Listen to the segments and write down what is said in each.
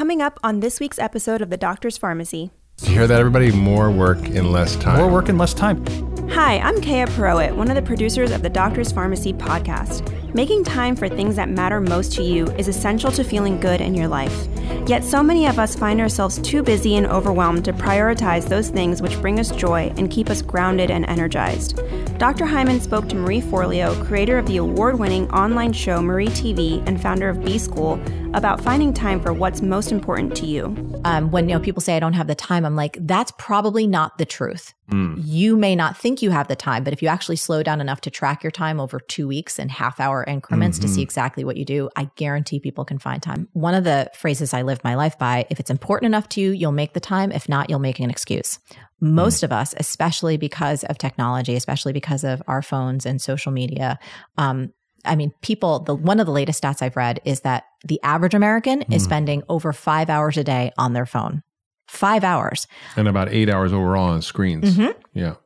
coming up on this week's episode of The Doctor's Farmacy. You hear that, everybody? More work in less time. More work in less time. Hi, I'm Kea Perowit, one of the producers of The Doctor's Farmacy podcast. Making time for things that matter most to you is essential to feeling good in your life. Yet so many of us find ourselves too busy and overwhelmed to prioritize those things which bring us joy and keep us grounded and energized. Dr. Hyman spoke to Marie Forleo, creator of the award-winning online show MarieTV and founder of B-School, about finding time for what's most important to you. When people say, I don't have the time, I'm like, that's probably not the truth. Mm. You may not think you have the time, but if you actually slow down enough to track your time over 2 weeks in half-hour increments to see exactly what you do, I guarantee people can find time. One of the phrases I live my life by, if it's important enough to you, you'll make the time. If not, you'll make an excuse. Most of us, especially because of technology, especially because of our phones and social media, one of the latest stats I've read is that the average American is spending over 5 hours a day on their phone. 5 hours. And about 8 hours overall on screens. Mm-hmm. Yeah.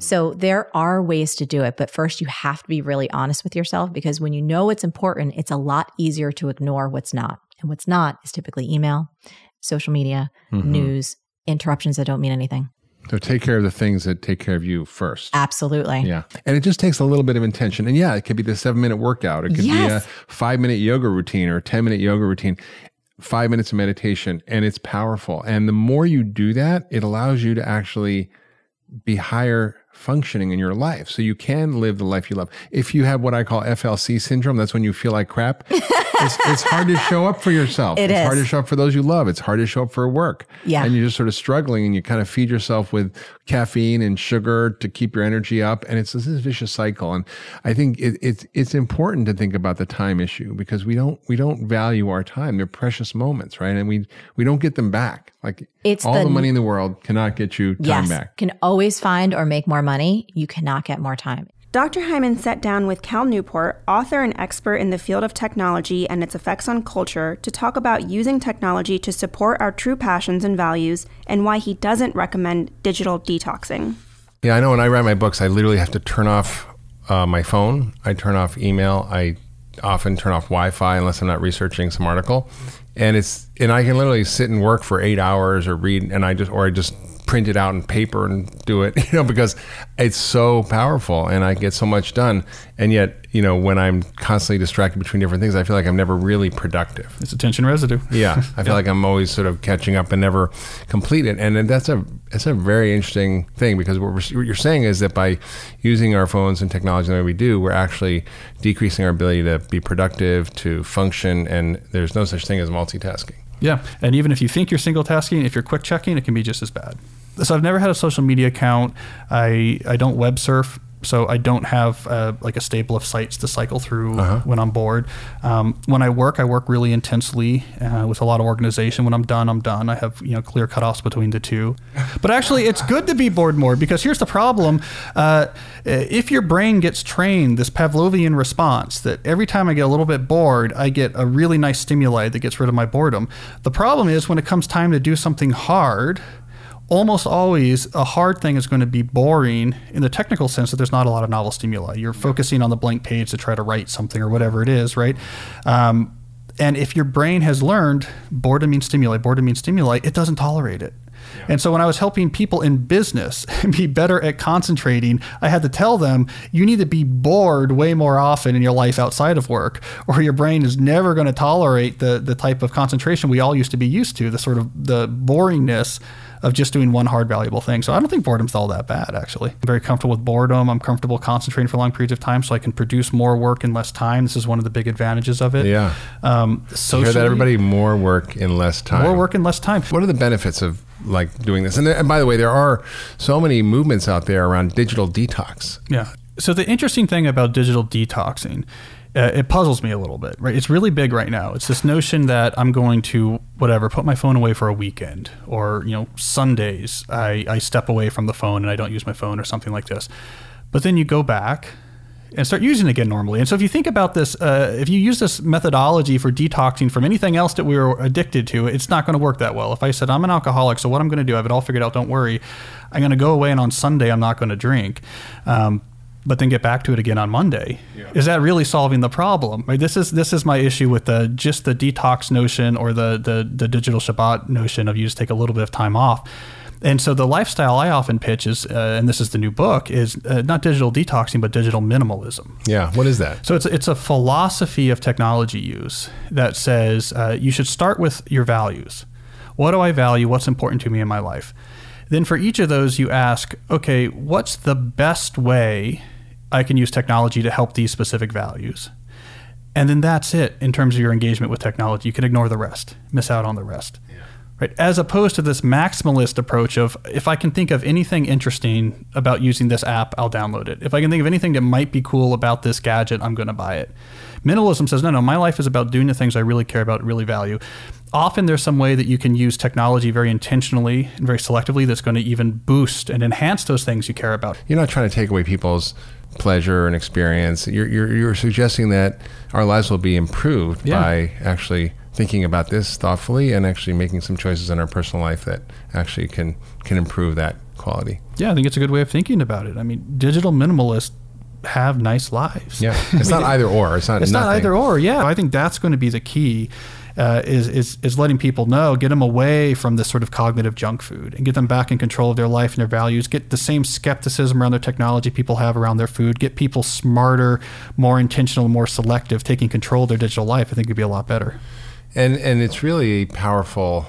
So there are ways to do it, but first you have to be really honest with yourself, because when you know it's important, it's a lot easier to ignore what's not. And what's not is typically email, social media, news, interruptions that don't mean anything. So take care of the things that take care of you first. Absolutely. Yeah. And it just takes a little bit of intention. And yeah, it could be the 7-minute workout. It could be a 5-minute yoga routine or a 10-minute yoga routine. 5 minutes of meditation, and it's powerful. And the more you do that, it allows you to actually be higher functioning in your life. So you can live the life you love. If you have what I call FLC syndrome, that's when you feel like crap. It's hard to show up for yourself. It's hard to show up for those you love. It's hard to show up for work. Yeah. And you're just sort of struggling, and you kind of feed yourself with caffeine and sugar to keep your energy up. And it's this vicious cycle. And I think it's important to think about the time issue, because we don't value our time. They're precious moments, right? And we don't get them back. Like all the money in the world cannot get you time back. Can always find or make more money. You cannot get more time. Dr. Hyman sat down with Cal Newport, author and expert in the field of technology and its effects on culture, to talk about using technology to support our true passions and values, and why he doesn't recommend digital detoxing. Yeah, I know when I write my books, I literally have to turn off my phone. I turn off email. I often turn off Wi-Fi unless I'm not researching some article. And I can literally sit and work for 8 hours or read, and I just print it out on paper and do it, because it's so powerful and I get so much done. And yet, when I'm constantly distracted between different things, I feel like I'm never really productive. It's attention residue. Yeah. I feel like I'm always sort of catching up and never complete it. And that's a very interesting thing, because what you're saying is that by using our phones and technology the way we do, we're actually decreasing our ability to be productive, to function. And there's no such thing as multitasking. Yeah. And even if you think you're single tasking, if you're quick checking, it can be just as bad. So I've never had a social media account. I don't web surf, so I don't have a staple of sites to cycle through when I'm bored. When I work really intensely with a lot of organization. When I'm done, I'm done. I have clear cutoffs between the two. But actually, it's good to be bored more, because here's the problem. If your brain gets trained, this Pavlovian response that every time I get a little bit bored, I get a really nice stimuli that gets rid of my boredom. The problem is when it comes time to do something hard, almost always a hard thing is going to be boring in the technical sense that there's not a lot of novel stimuli. You're focusing on the blank page to try to write something or whatever it is, right? And if your brain has learned boredom means stimuli, it doesn't tolerate it. Yeah. And so when I was helping people in business be better at concentrating, I had to tell them, you need to be bored way more often in your life outside of work, or your brain is never going to tolerate the type of concentration we all used to be used to, the sort of the boringness of just doing one hard, valuable thing. So I don't think boredom's all that bad, actually. I'm very comfortable with boredom. I'm comfortable concentrating for long periods of time, so I can produce more work in less time. This is one of the big advantages of it. Yeah. Socially, you hear that, everybody? More work in less time. More work in less time. What are the benefits of doing this? And by the way, there are so many movements out there around digital detox. Yeah. So the interesting thing about digital detoxing, it puzzles me a little bit, right? It's really big right now. It's this notion that I'm going to, put my phone away for a weekend, or, Sundays, I step away from the phone and I don't use my phone or something like this. But then you go back and start using it again normally. And so if you think about this, if you use this methodology for detoxing from anything else that we were addicted to, it's not going to work that well. If I said, I'm an alcoholic, so what I'm going to do, I have it all figured out, don't worry. I'm going to go away and on Sunday, I'm not going to drink. but then get back to it again on Monday. Yeah. Is that really solving the problem? Right? This is my issue with the detox notion, or the digital Shabbat notion of you just take a little bit of time off. And so the lifestyle I often pitch is, and this is the new book, is not digital detoxing, but digital minimalism. Yeah, what is that? So it's a philosophy of technology use that says you should start with your values. What do I value? What's important to me in my life? Then for each of those, you ask, okay, what's the best way I can use technology to help these specific values? And then that's it in terms of your engagement with technology. You can ignore the rest, miss out on the rest. Yeah. Right? As opposed to this maximalist approach of, if I can think of anything interesting about using this app, I'll download it. If I can think of anything that might be cool about this gadget, I'm going to buy it. Minimalism says, no, my life is about doing the things I really care about, really value. Often there's some way that you can use technology very intentionally and very selectively that's going to even boost and enhance those things you care about. You're not trying to take away people's pleasure and experience. You're suggesting that our lives will be improved by actually thinking about this thoughtfully and actually making some choices in our personal life that actually can improve that quality. Yeah, I think it's a good way of thinking about it. I mean, digital minimalists have nice lives. Yeah, it's not either or. It's not either or. Yeah, I think that's going to be the key. Is letting people know, get them away from this sort of cognitive junk food and get them back in control of their life and their values, get the same skepticism around their technology people have around their food, get people smarter, more intentional, more selective, taking control of their digital life. I think it'd be a lot better. And it's really a powerful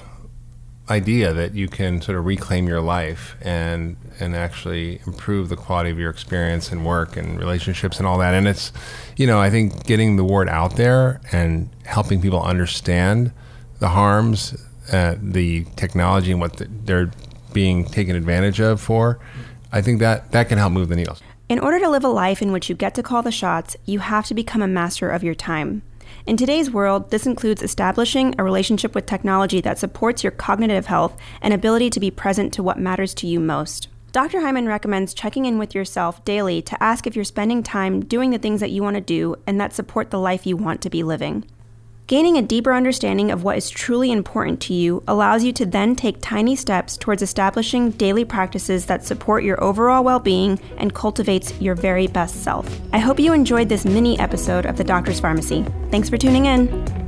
idea that you can sort of reclaim your life and actually improve the quality of your experience and work and relationships and all that. And it's, I think getting the word out there and helping people understand the harms, the technology and what they're being taken advantage of for, I think that can help move the needles. In order to live a life in which you get to call the shots, you have to become a master of your time. In today's world, this includes establishing a relationship with technology that supports your cognitive health and ability to be present to what matters to you most. Dr. Hyman recommends checking in with yourself daily to ask if you're spending time doing the things that you want to do and that support the life you want to be living. Gaining a deeper understanding of what is truly important to you allows you to then take tiny steps towards establishing daily practices that support your overall well-being and cultivates your very best self. I hope you enjoyed this mini episode of The Doctor's Farmacy. Thanks for tuning in.